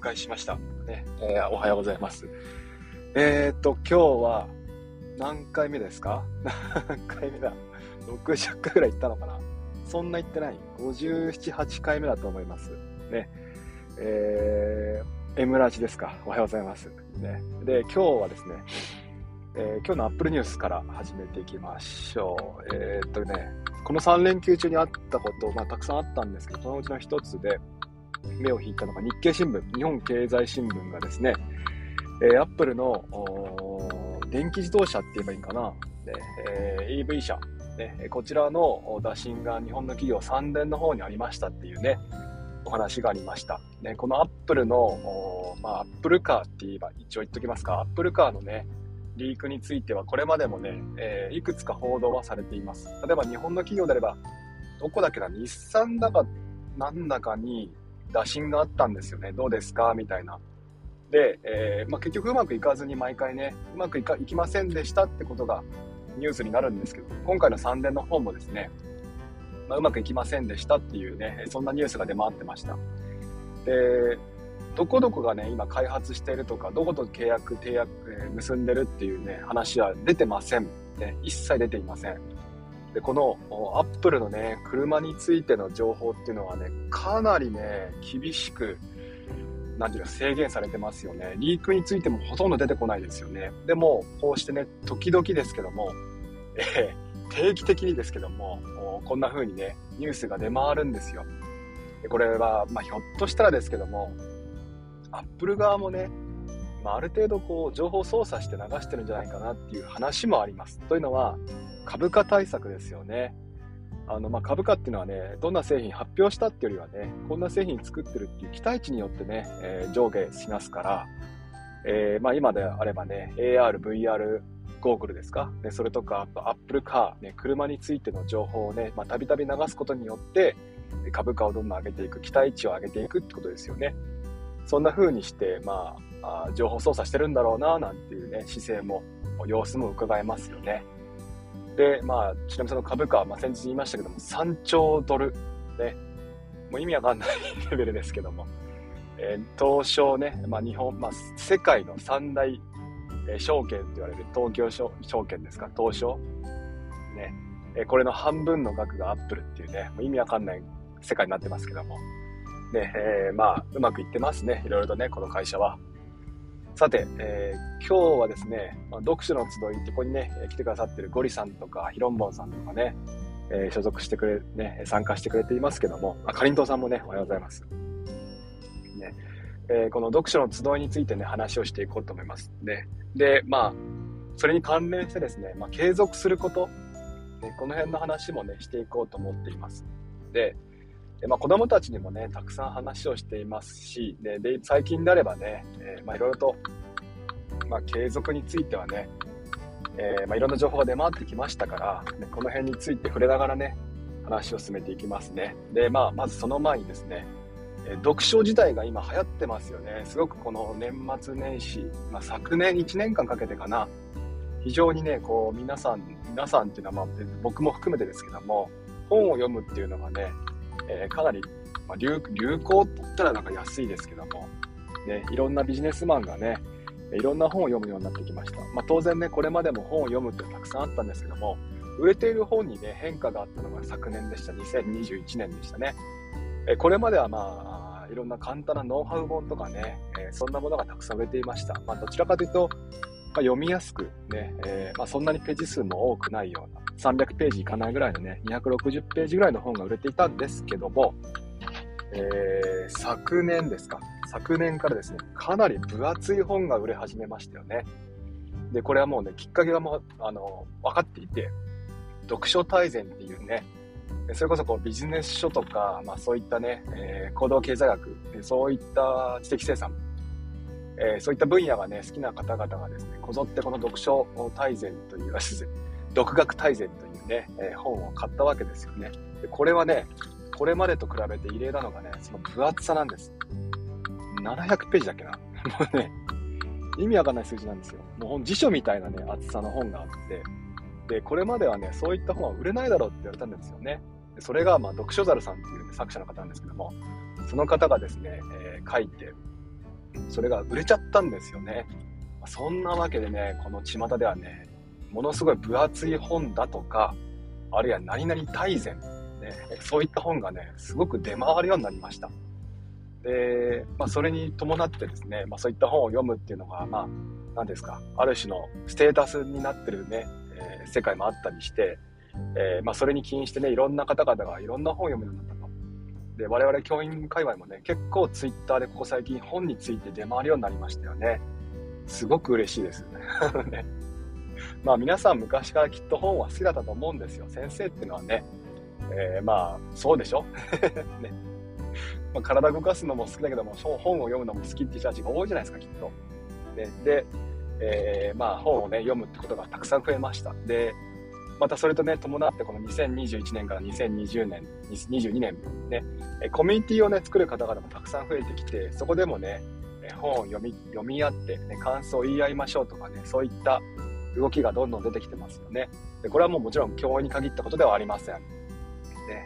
介しました、ね。おはようございます。今日は何回目ですか？何回目だ ?60 回ぐらい行ったのかな？そんな行ってない ?57、8回目だと思います。ね。M ラジですか？おはようございます。ね。で、今日はですね、今日の Apple ニュースから始めていきましょう。この3連休中にあったこと、たくさんあったんですけど、そのうちの一つで目を引いたのが日経新聞、日本経済新聞がですね、Apple の電気自動車って言えばいいかな、EV 車、こちらの打診が日本の企業3電の方にありましたっていうね、お話がありました。ね、この Apple の、Apple カーって言えば一応言っときますか、Apple カーのね、リークについてはこれまでもね、いくつか報道はされています。例えば日本の企業であればどこだっけな、日産だかなんだかに打診があったんですよね。どうですかみたいな。で、結局うまくいかずに毎回ね、うまくいきませんでしたってことがニュースになるんですけど、今回の3電の方もですね、うまくいきませんでしたっていうね、そんなニュースが出回ってました。で、どこどこがね今開発しているとか、どこと契約、結んでるっていうね話は出てません、ね、一切出ていません。で、このアップルのね車についての情報っていうのはね、かなりね厳しくなんていうか制限されてますよね。リークについてもほとんど出てこないですよね。でもこうしてね時々ですけども、定期的にですけどもこんな風にねニュースが出回るんですよ。で、これはひょっとしたらですけどもアップル側もね、ある程度こう情報操作して流してるんじゃないかなっていう話もあります。というのは株価対策ですよね。株価っていうのはね、どんな製品発表したっていうよりはね、こんな製品作ってるっていう期待値によってね、上下しますから、今であればね AR、VR ゴーグルですか、ね、それとかアップルカー、ね、車についての情報をねたびたび流すことによって株価をどんどん上げていく、期待値を上げていくってことですよね。そんな風にして、情報操作してるんだろうななんていうね姿勢も様子も伺えますよね。で、ちなみにその株価、先日言いましたけども3兆ドル、ね、もう意味わかんないレベルですけども、東証ね、日本、世界の三大証券と言われる東京証券ですか、東証、ね、これの半分の額がアップルっていうね、もう意味わかんない世界になってますけども。ね、うまくいってますね、いろいろとねこの会社は。さて、今日はですね、読書の集いってここにね来てくださってるゴリさんとかヒロンボンさんとかね、所属してくれね参加してくれていますけども、かりんとうさんもねおはようございます、ね。この読書の集いについてね話をしていこうと思いますね。で、それに関連してですね、継続すること、ね、この辺の話もねしていこうと思っています。で、子どもたちにもねたくさん話をしていますし、ね、で最近であればね、いろいろと、継続についてはね、いろんな情報が出回ってきましたから、ね、この辺について触れながらね話を進めていきますね。で、まずその前にですね、読書自体が今流行ってますよね。すごくこの年末年始、昨年1年間かけてかな、非常にねこう皆さんっていうのは、僕も含めてですけども、本を読むっていうのがねかなり、流行って言ったらなんか安いですけども、ね、いろんなビジネスマンがねいろんな本を読むようになってきました。当然ねこれまでも本を読むってたくさんあったんですけども、売れている本にね変化があったのが昨年でした。2021年でしたね。これまではいろんな簡単なノウハウ本とかね、そんなものがたくさん売れていました。どちらかというと、読みやすくね、そんなにページ数も多くないような300ページいかないぐらいのね260ページぐらいの本が売れていたんですけども、昨年からですねかなり分厚い本が売れ始めましたよね。でこれはもうねきっかけがもう分かっていて、読書大全っていうね、それこそこうビジネス書とか、そういったね、行動経済学、そういった知的生産、そういった分野がね好きな方々がですねこぞってこの読書大全という読学大全というね、本を買ったわけですよね。でこれはねこれまでと比べて異例なのがねその分厚さなんです。700ページだっけなもうね意味わかんない数字なんですよ。もう辞書みたいなね厚さの本があって、でこれまではねそういった本は売れないだろうって言われたんですよね。でそれが読書猿さんっていう、作者の方なんですけども、その方がですね、書いてそれが売れちゃったんですよね。そんなわけでね、この巷ではね、ものすごい分厚い本だとか、あるいは何々大全、ね、そういった本がね、すごく出回るようになりました。で、それに伴ってですね、そういった本を読むっていうのが、何ですか、ある種のステータスになってるね、世界もあったりして、それに起因してね、いろんな方々がいろんな本を読むようになったと。で、我々教員界隈もね、結構ツイッターでここ最近本について出回るようになりましたよね。すごく嬉しいですよね。皆さん昔からきっと本は好きだったと思うんですよ。先生っていうのはね、そうでしょ、ね、体動かすのも好きだけども、本を読むのも好きって人たちが多いじゃないですか、きっと。で、本をね、読むってことがたくさん増えました。で、またそれとね、伴ってこの2021年から2020年、22年ね、コミュニティをね、作る方々もたくさん増えてきて、そこでもね、本を読み合って、ね、感想を言い合いましょうとかね、そういった動きがどんどん出てきてますよね。で、これはもうもちろん教員に限ったことではありません。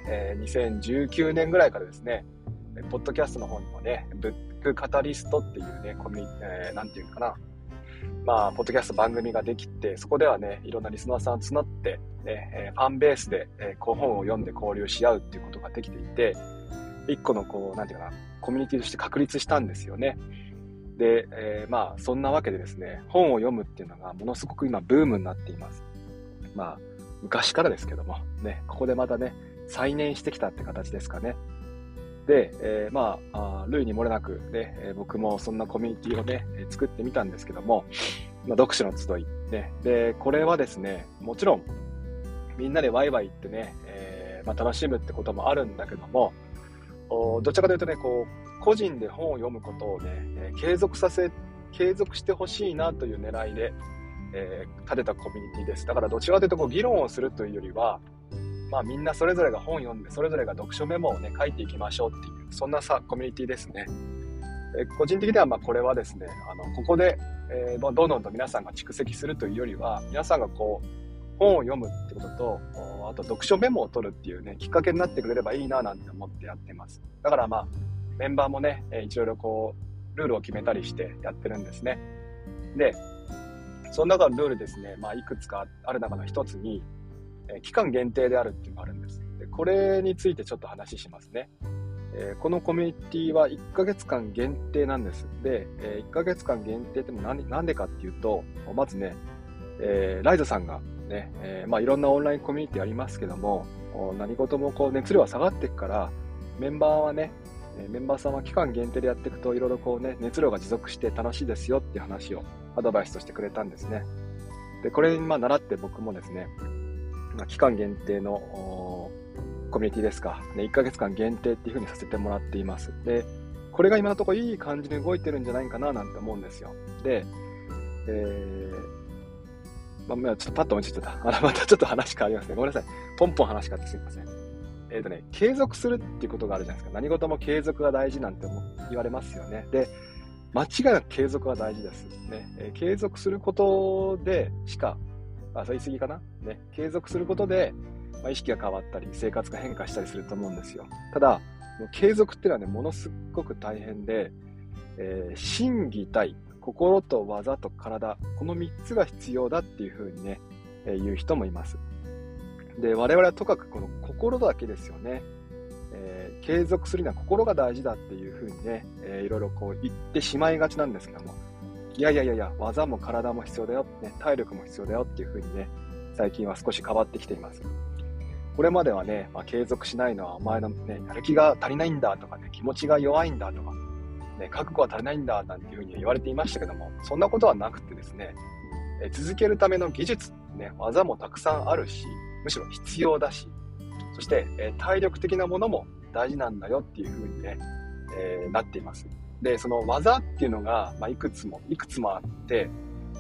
で、2019年ぐらいからですね、ポッドキャストの方にもね、ブックカタリストっていうね、なんていうかな、ポッドキャスト番組ができて、そこではね、いろんなリスナーさんを募って、ね、ファンベースで本を読んで交流し合うっていうことができていて、一個のこう、なんていうかな、コミュニティとして確立したんですよね。で、そんなわけでですね、本を読むっていうのがものすごく今ブームになっています。昔からですけども、ね、ここでまたね、再燃してきたって形ですかね。で、類に漏れなく、ね、僕もそんなコミュニティをね、作ってみたんですけども、読書の集い、ね。で、これはですね、もちろん、みんなでワイワイ言ってね、楽しむってこともあるんだけども、どちらかというとね、こう、個人で本を読むことをね、継続してほしいなという狙いで、立てたコミュニティです。だから、どちらかというと、こう、議論をするというよりは、みんなそれぞれが本読んで、それぞれが読書メモをね、書いていきましょうっていう、そんなコミュニティですね。個人的にはこれはですね、ここで、どんどんと皆さんが蓄積するというよりは、皆さんがこう、本を読むってことと、あと読書メモを取るっていうね、きっかけになってくれればいいななんて思ってやってます。だからメンバーもね、いろいろこう、ルールを決めたりしてやってるんですね。で、その中のルールですね、いくつかある中の一つに、期間限定であるっていうのがあるんです。で、これについてちょっと話しますね。このコミュニティは1ヶ月間限定なんです。で、1ヶ月間限定ってもなんでかっていうと、まずね、ライザさんがね、いろんなオンラインコミュニティありますけども、何事もこう熱量は下がっていくから、メンバーさんは期間限定でやっていくといろいろこうね、熱量が持続して楽しいですよっていう話をアドバイスとしてくれたんですね。で、これに習って僕もですね、期間限定のコミュニティですか、ね、1ヶ月間限定っていう風にさせてもらっています。で、これが今のところいい感じに動いてるんじゃないかななんて思うんですよ。で、ちょっとパッと落ちてた。またちょっと話変わりますね。ごめんなさい。ポンポン話変わってすみません。継続するっていうことがあるじゃないですか。何事も継続が大事なんて言われますよね。で、間違いなく継続は大事です。ね、継続することでしか、そう言い過ぎかな、ね、継続することで、意識が変わったり生活が変化したりすると思うんですよ。ただ継続っていうのはね、ものすごく大変で、心技体、心と技と体、この3つが必要だっていうふうにね、言う人もいます。で、我々はとかくこの心だけですよね。継続するには心が大事だっていうふうにね、いろいろこう言ってしまいがちなんですけども、いや、技も体も必要だよ、ね、体力も必要だよっていう風にね、最近は少し変わってきています。これまではね、継続しないのはお前のね、やる気が足りないんだとかね、気持ちが弱いんだとか、ね、覚悟は足りないんだなんていう風に言われていましたけども、そんなことはなくてですね、続けるための技術、ね、技もたくさんあるし、むしろ必要だし、そして、体力的なものも大事なんだよっていう風にね、なっています。で、その技っていうのが、いくつもあって、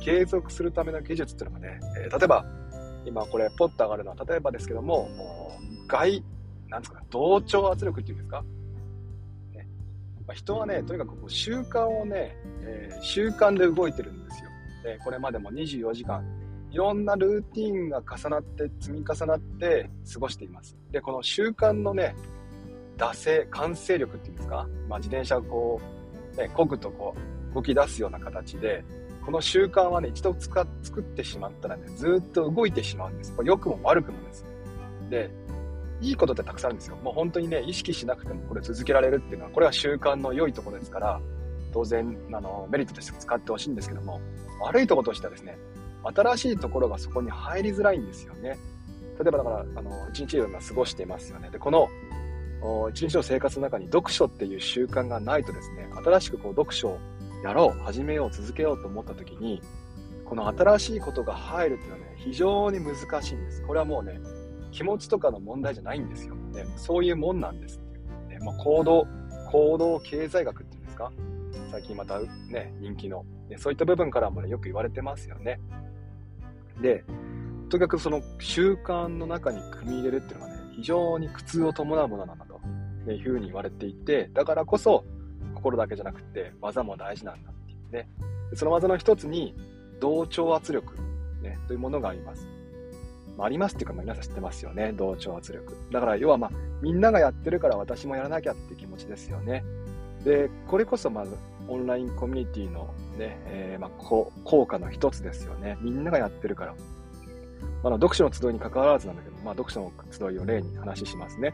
継続するための技術っていうのがね、例えば、今これ、ポッと上がるのは、例えばですけども、なんですか、同調圧力っていうんですか、ね、人はね、とにかくこう習慣をね、習慣で動いてるんですよ。で、これまでも24時間、いろんなルーティンが重なって、積み重なって過ごしています。で、この習慣のね、完成力っていうんですか、自転車をこう、ね、漕ぐとこう動き出すような形で、この習慣はね、一度作ってしまったらね、ずっと動いてしまうんです。これ良くも悪くもです。で、いいことってたくさんあるんですよ。もう本当にね、意識しなくてもこれ続けられるっていうのは、これは習慣の良いところですから、当然メリットとして使ってほしいんですけども、悪いところとしてはですね、新しいところがそこに入りづらいんですよね。例えばだから一日を今過ごしていますよね。で、この一日の生活の中に読書っていう習慣がないとですね、新しくこう読書をやろう、始めよう、続けようと思った時に、この新しいことが入るっていうのはね、非常に難しいんです。これはもうね、気持ちとかの問題じゃないんですよ、ね、そういうもんなんですっていう、ね、まあ、行動経済学っていうんですか、最近またね人気の、ね、そういった部分からも、ね、よく言われてますよね。で、とにかくその習慣の中に組み入れるっていうのはね、非常に苦痛を伴うものなんだというふうに言われていて、だからこそ心だけじゃなくて技も大事なんだっていうね。その技の一つに同調圧力、ね、というものがあります。ありますっていうか、皆さん知ってますよね、同調圧力。だから要はまあ、みんながやってるから私もやらなきゃって気持ちですよね。で、これこそまずオンラインコミュニティのね、効果の一つですよね。みんながやってるから。読書の集いに関わらずなんだけど、まあ、読書の集いを例に話しますね。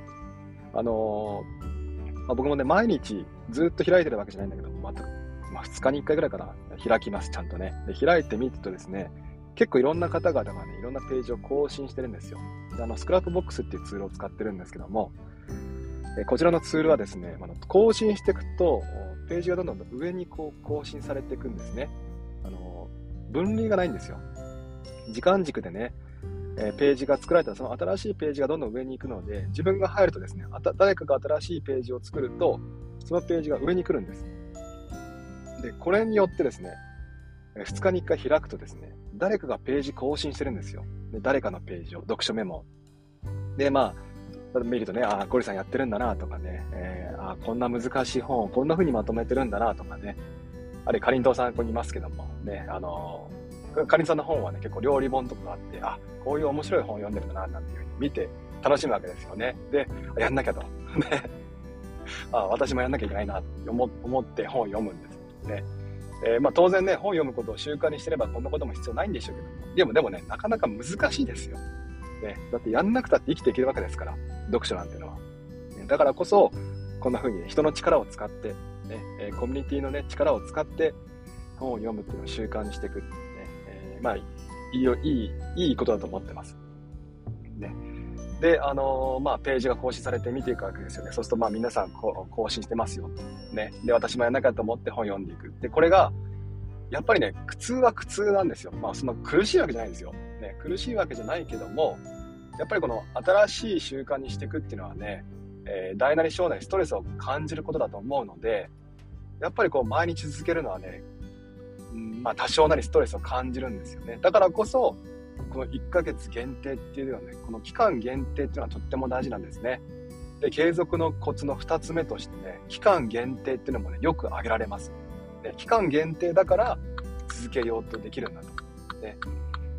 僕もね、毎日ずっと開いてるわけじゃないんだけど、2日に1回ぐらいかな、開きます、ちゃんとね。で、開いてみるとですね、結構いろんな方々がね、いろんなページを更新してるんですよ。スクラップボックスっていうツールを使ってるんですけども、こちらのツールはですね、更新していくと、ページがどんどん上にこう更新されていくんですね。分類がないんですよ。時間軸でね、ページが作られたら、その新しいページがどんどん上に行くので、自分が入るとですね、誰かが新しいページを作ると、そのページが上に来るんです。で、これによってですね、2日に1回開くとですね、誰かがページ更新してるんですよ。で、誰かのページを、読書メモ。で、まあ、見るとね、ああ、ゴリさんやってるんだなとかね、ああ、こんな難しい本をこんな風にまとめてるんだなとかね、あれ、かりんとうさんここにいますけども、ね、かりんさんの本はね、結構料理本とかがあって、あ、こういう面白い本を読んでるんだな、なんていう風に見て楽しむわけですよね。で、やんなきゃと。あ、私もやんなきゃいけないな、と思って本を読むんですよね。当然ね、本を読むことを習慣にしてればこんなことも必要ないんでしょうけども、でもね、なかなか難しいですよ、ね、だってやんなくたって生きていけるわけですから、読書なんてのは、ね、だからこそこんな風に人の力を使って、ね、コミュニティのね、力を使って本を読むっていうのを習慣にしていく、ね、いいことだと思ってます、ね。で、ページが更新されて見ていくわけですよね。そうすると、まあ、皆さん更新してますよと、ね。で、私もやらなきゃと思って本読んでいく。で、これが、やっぱりね、苦痛は苦痛なんですよ。まあ、その苦しいわけじゃないんですよ、ね。苦しいわけじゃないけども、やっぱりこの新しい習慣にしていくっていうのはね、大なり小なりストレスを感じることだと思うので、やっぱりこう、毎日続けるのはね、まあ、多少なりストレスを感じるんですよね。だからこそ、この1ヶ月限定っていうのはね、この期間限定っていうのはとっても大事なんですね。で、継続のコツの2つ目としてね、期間限定っていうのもね、よく挙げられます。で、期間限定だから続けようとできるんだと。ね、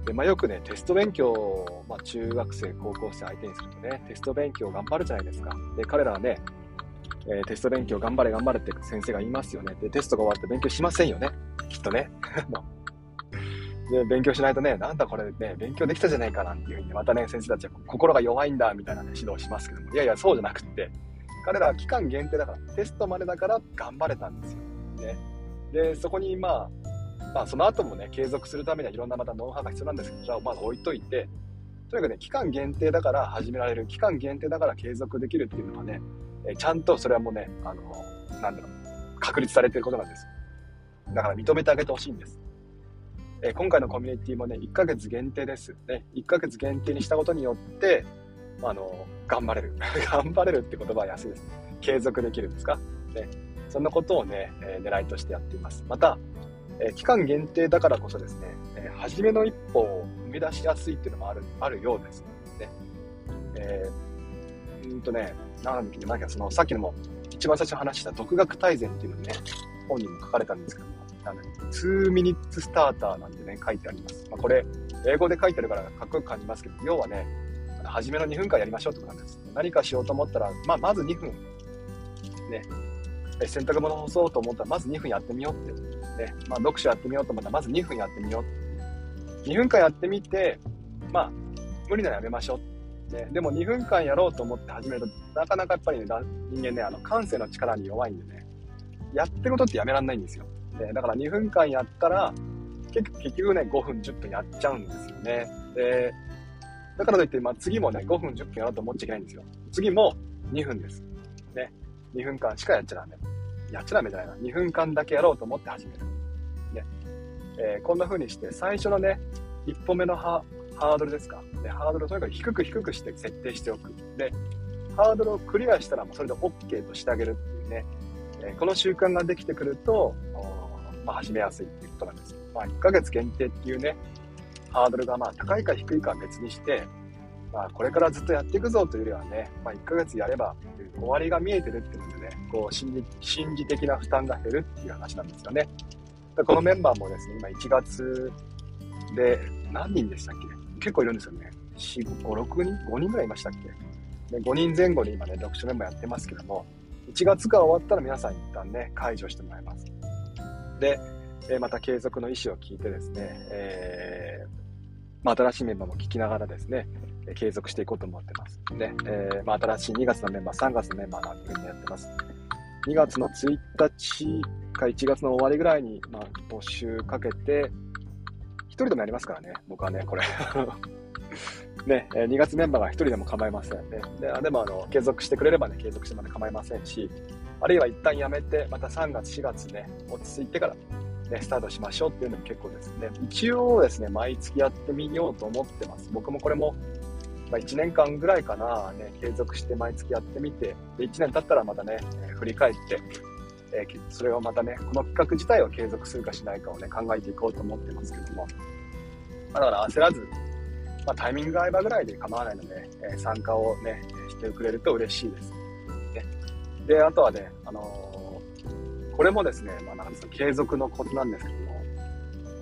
で、まあ、よくね、テスト勉強を、まあ、中学生、高校生相手にするとね、テスト勉強頑張るじゃないですか。で、彼らはね、テスト勉強頑張れって先生が言いますよね。で、テストが終わって勉強しませんよね。きっとね。で、勉強しないとね、なんだこれね、勉強できたじゃないかなんていう風に、またね、先生たちは心が弱いんだみたいな、ね、指導しますけども、いやいや、そうじゃなくって、彼らは期間限定だから、テストまでだから頑張れたんですよ。ね、で、そこにまあ、その後もね、継続するためにはいろんなまたノウハウが必要なんですけど、じゃあまず置いといて、とにかくね、期間限定だから始められる、期間限定だから継続できるっていうのはね、ちゃんとそれはもうね、確立されていることなんです。だから認めてあげてほしいんです。今回のコミュニティもね、1ヶ月限定です、ね。1ヶ月限定にしたことによって、頑張れる。頑張れるって言葉は安いです。継続できるんですか、ね、そんなことをね、狙いとしてやっています。また、期間限定だからこそですね、初めの一歩を踏み出しやすいっていうのもあるようです、ね。さっきのも一番最初に話した独学大全っていうのにね、本にも書かれたんですけども、2ミニッツスターターなんてね、書いてあります。まあ、これ、英語で書いてあるからかっこよく感じますけど、要はね、初めの2分間やりましょうってことなんです。何かしようと思ったら、まず2分、ね、洗濯物を干そうと思ったらまず2分やってみようって、ね、まあ、読書やってみようと思ったらまず2分やってみよう、2分間やってみて、まあ無理ならやめましょう、ね、でも2分間やろうと思って始めるとなかなかやっぱり、ね、人間ね、感性の力に弱いんでね、やってることってやめらんないんですよ、ね、だから2分間やったら結局ね5分10分やっちゃうんですよね。でだからといって、まあ、次もね5分10分やろうと思っちゃいけないんですよ。次も2分です、ね、2分間しかやっちゃダメ、やっちゃダメじゃないな、2分間だけやろうと思って始める、ね、こんな風にして最初のね一歩目のハードルですか、ね、ハードルをとにかく低くして設定しておく。でハードルをクリアしたらもうそれで OK としてあげるっていうね、この習慣ができてくると、まあ、始めやすいっていうことなんです。まあ、1ヶ月限定っていうねハードルがまあ高いか低いかは別にして、まあ、これからずっとやっていくぞというよりはね、まあ、1ヶ月やれば終わりが見えてるっていうのでね、こう心理的な負担が減るっていう話なんですよね。このメンバーもですね、今1月で何人でしたっけ、結構いるんですよね。4、5、6人、5人ぐらいいましたっけ。で5人前後で今ね読書メンバーやってますけども、1月が終わったら皆さん一旦ね解除してもらいます。でまた継続の意思を聞いてですね、まあ、新しいメンバーも聞きながらですね継続していこうと思ってますので、まあ、新しい2月のメンバー3月のメンバーなんていうふうにやってます。2月の1日か1月の終わりぐらいに、まあ、募集かけて1人でもやりますからね、僕はねこれね、2月メンバーが1人でも構いません、ね、でも継続してくれればね継続してまで構いませんし、あるいは一旦やめてまた3月4月ね落ち着いてからスタートしましょうっていうのも結構ですね、一応ですね毎月やってみようと思ってます。僕もこれも、まあ、1年間ぐらいかな、ね、継続して毎月やってみて、で1年経ったらまたね振り返って、それをまたねこの企画自体を継続するかしないかをね考えていこうと思ってますけども、だから焦らず、まあ、タイミングが合えばぐらいで構わないので、参加をねしてくれると嬉しいです、ね、であとはねこれもですね、まあ、なんか継続のコツなんですけども、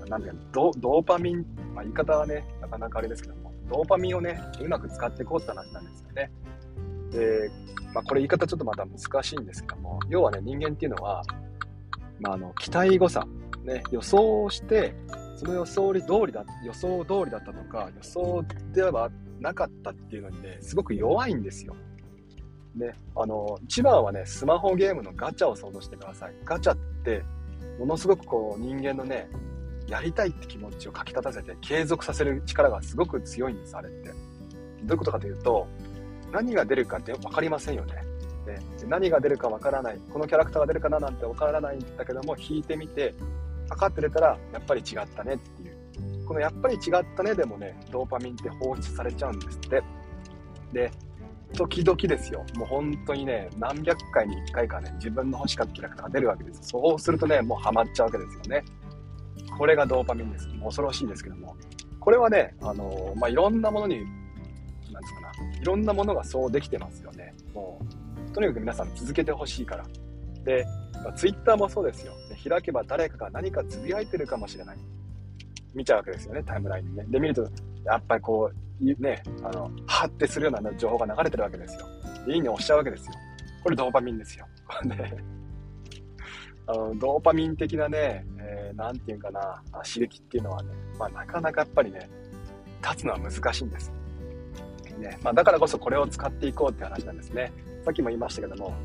なんで ドーパミン、まあ、言い方はねなかなかあれですけども、ドーパミンをねうまく使っていこうって話なんですよね。で、まあ、これ言い方ちょっとまた難しいんですけども、要はね人間っていうのは、まあ、期待誤差、ね、予想をしてその予想通りだったとか予想ではなかったっていうのにねすごく弱いんですよ。で一番はねスマホゲームのガチャを想像してください。ガチャってものすごくこう人間のねやりたいって気持ちをかきたたせて継続させる力がすごく強いんです。あれってどういうことかというと、何が出るかって分かりませんよね。で何が出るか分からない、このキャラクターが出るかななんて分からないんだけども、引いてみてパカッて出たらやっぱり違ったねっていう、このやっぱり違ったねでもねドーパミンって放出されちゃうんですって。で時々ですよ、もう本当にね何百回に1回かね自分の欲しかったキャラクターが出るわけです。そうするとねもうハマっちゃうわけですよね。これがドーパミンです。恐ろしいですけども、これはねまあ、いろんなものになんですかな、いろんなものがそうできてますよね。もうとにかく皆さん続けてほしいから。で、まあ、Twitter もそうですよ。で開けば誰かが何かつぶやいてるかもしれない、見ちゃうわけですよね、タイムラインにね。で見るとやっぱりこうね、ハッてするような情報が流れてるわけですよ。いいね押しちゃうわけですよ。これドーパミンですよ。ドーパミン的なね、なんていうかな、刺激っていうのはね、まあ、なかなかやっぱりね立つのは難しいんです、ね。まあ、だからこそこれを使っていこうって話なんですね。さっきも言いましたけども、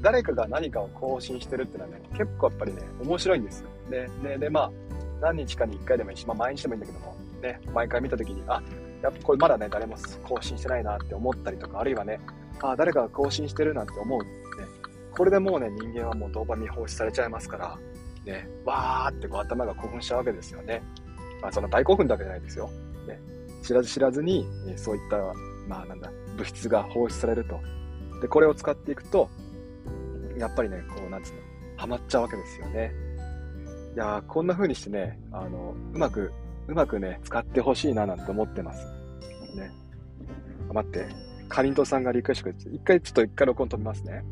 誰かが何かを更新してるっていうのはね結構やっぱりね面白いんですよ。でまあ何日かに1回でもいいし、まあ、毎日でもいいんだけどもね、毎回見た時にやっぱこれまだね誰も更新してないなって思ったりとか、あるいはね誰かが更新してるなんて思うね。これでもうね人間はもうドーパミン放出されちゃいますからね、わーってこう頭が興奮しちゃうわけですよね。まあその大興奮だけじゃないですよ、ね、知らずにそういったまあなんだ物質が放出されると。でこれを使っていくとやっぱりねこうなんつうのハマっちゃうわけですよね。いやこんな風にしてねうまくね使ってほしいななんて思ってます、ね。待ってかりんとうさんがリクエストくれて、一回録音飛びますね。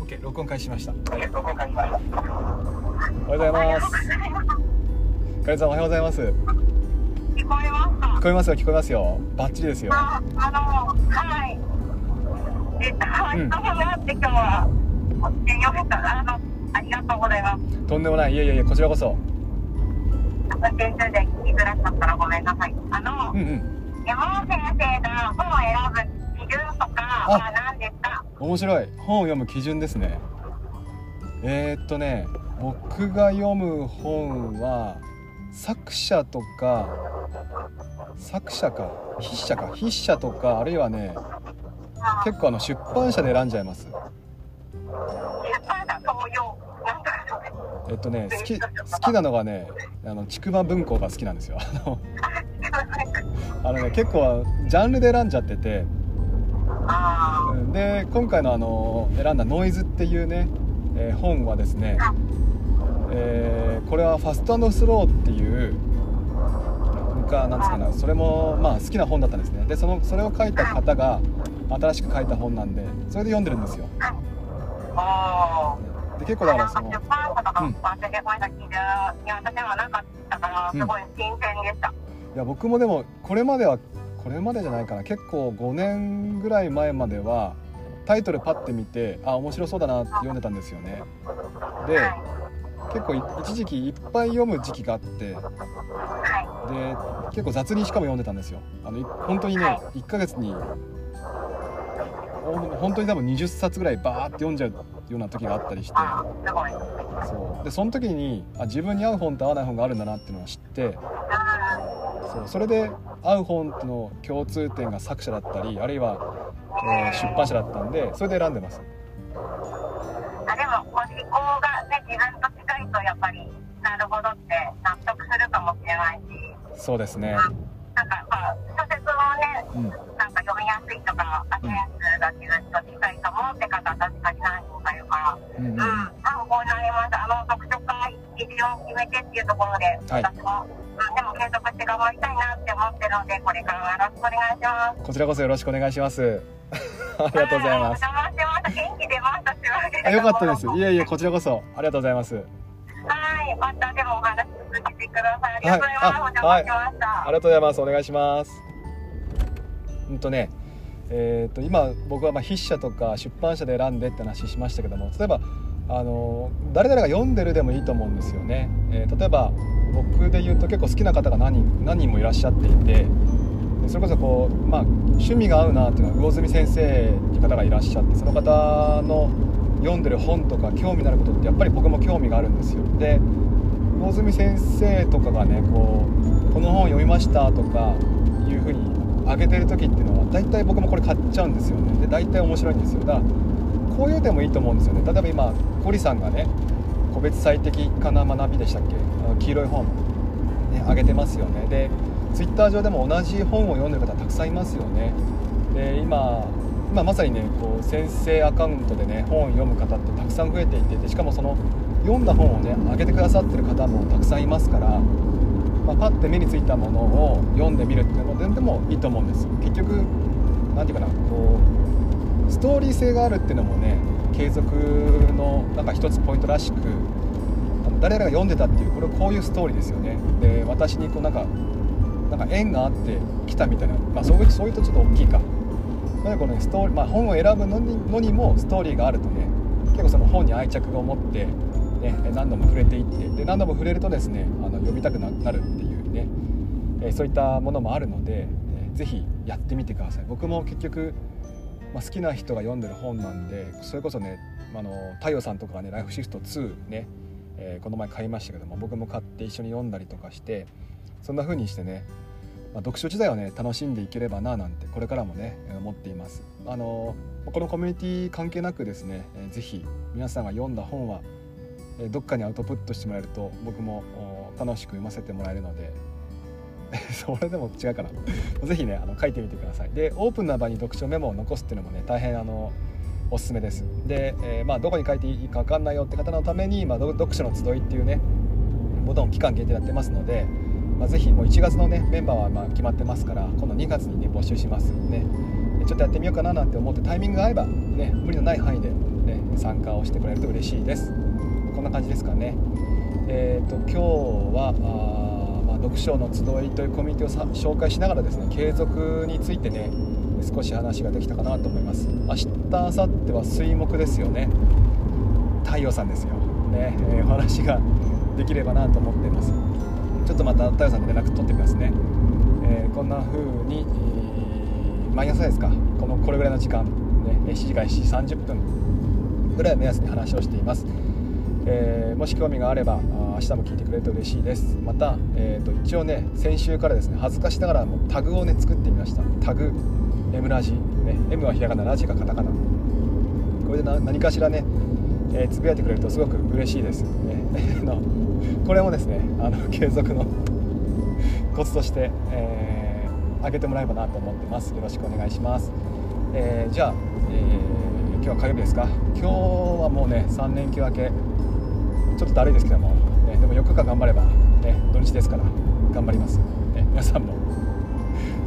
OK 録音開始しました。おはようございます。かりさんおはようございます。聞こえますか？聞こえますよ、聞こえますよ。バッチリですよ。はい。今日はよかったありがとうございます。とんでもない。いやいやいや、こちらこそ。研修で聞きづらかったらごめんなさい。山本先生が本を選ぶ基準とかは何ですか？面白い。本を読む基準ですね。僕が読む本は筆者とかあるいはね、結構出版社で選んじゃいます。好きなのがね、筑波文庫が好きなんですよ。結構ジャンルで選んじゃってて、で今回の選んだノイズっていうね、本はですね、これはファスト&スローっていうなんですかね、それもまあ好きな本だったんですね。でそれを書いた方が新しく書いた本なんで、それで読んでるんですよ。で結構だから出版社とかもバッチリでこれだけに私もなかったからすごい新鮮でした。いや僕もでもこれまでじゃないかな、結構5年ぐらい前まではタイトルパッて見て面白そうだなって読んでたんですよね。で結構一時期いっぱい読む時期があって、で結構雑にしかも読んでたんですよ。本当にね、1ヶ月に本当に多分20冊ぐらいバーって読んじゃうような時があったりして、でその時に自分に合う本と合わない本があるんだなっていうのを知って、それで合う本との共通点が作者だったり、あるいは出版社だったんで、それで選んでます。でも思考がね、自分と近いとやっぱりなるほどって納得するかもしれないし、そうですね、なんか小説もね、なんか読みやすいとか分かりやすいが自分と近いかもって方は確かに何人かいるから、参考になります。読書会一応決めてっていうところで、私もでも継続して頑張りたいなって思ってるので、これからよろしくお願いします。こちらこそよろしくお願いします。ありがとうございます。元気出ましたし、よかったです。いやいや、こちらこそありがとうございます。はい、またでもお話続けてください。ありがとうございます。お邪魔しました。ありがとうございます。お願いします。今僕は筆者とか出版社で選んでって話しましたけども、例えば誰々が読んでるでもいいと思うんですよね。例えば僕で言うと結構好きな方が何人もいらっしゃっていて、それこそ趣味が合うなっていうのは魚住先生っていう方がいらっしゃって、その方の読んでる本とか興味のあることってやっぱり僕も興味があるんですよ。で魚住先生とかがね、この本読みましたとかいう風に上げてる時っていうのは、大体僕もこれ買っちゃうんですよね。で大体面白いんですよ。だからこういうでもいいと思うんですよね。例えば今ゴリさんがね、個別最適化な学びでしたっけ、黄色い本、ね、上げてますよね。でツイッター上でも同じ本を読んでる方たくさんいますよね。で今まさにね、先生アカウントでね、本を読む方ってたくさん増えていて、でしかもその読んだ本をね、上げてくださってる方もたくさんいますから、パッて目についたものを読んでみるっていうのでもいいと思うんです。結局なんていうかな、ストーリー性があるっていうのもね、継続のなんか一つポイントらしく、誰々が読んでたっていう、これこういうストーリーですよね。で私になんか縁があってきたみたいな、そういうとちょっと大きいか。ストーリー、本を選ぶのにもストーリーがあるとね、結構その本に愛着を持って、ね、何度も触れていって、で何度も触れるとですね、読みたくなるっていうね、そういったものもあるので、ぜひやってみてください。僕も結局、好きな人が読んでる本なんで、それこそね、太陽さんとかがね、ライフシフト2ね、この前買いましたけども、僕も買って一緒に読んだりとかして、そんな風にしてね、読書時代をね、楽しんでいければななんてこれからもね、思っています。このコミュニティ関係なくですね、ぜひ皆さんが読んだ本は、どっかにアウトプットしてもらえると、僕も楽しく読ませてもらえるのでそれでも違うかなぜひね、書いてみてください。でオープンな場に読書メモを残すっていうのもね、大変おすすめです。で、どこに書いていいか分かんないよって方のために、読書の集いっていうね、ボタン期間限定やってますので、ぜひもう1月のね、メンバーは決まってますから、今度2月にね、募集しますね。ちょっとやってみようかななんて思って、タイミングが合えばね、無理のない範囲で、ね、参加をしてくれると嬉しいです。こんな感じですかね。今日は読書の集いというコミュニティを紹介しながらですね、継続についてね、少し話ができたかなと思います。明日、明後日は水木ですよね。太陽さんですよね、お話ができればなと思っています。ちょっとまた太陽さんの連絡取ってみますね。こんな風に、毎朝ですか、これぐらいの時間、ね、7時から7時30分ぐらい目安に話をしています。もし興味があれば明日も聞いてくれると嬉しいです。また、一応ね、先週からですね、恥ずかしながらもタグをね作ってみました。タグ M ラジ、ね、M はひらがな、ラジがカタカナ。これで何かしらね、つぶやいてくれるとすごく嬉しいです、ね、これもですね、継続のコツとして、上げてもらえばなと思ってます。よろしくお願いします。じゃあ、今日は火曜日ですか。今日はもうね、3連休明け、ちょっとだるいですけども、でも4日間頑張れば、ね、土日ですから頑張ります、ね、皆さんも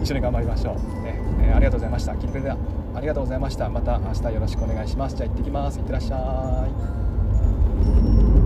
一緒に頑張りましょう、ね、ありがとうございました。聞いてくれてありがとうございました。また明日よろしくお願いします。じゃあ行ってきます。いってらっしゃい。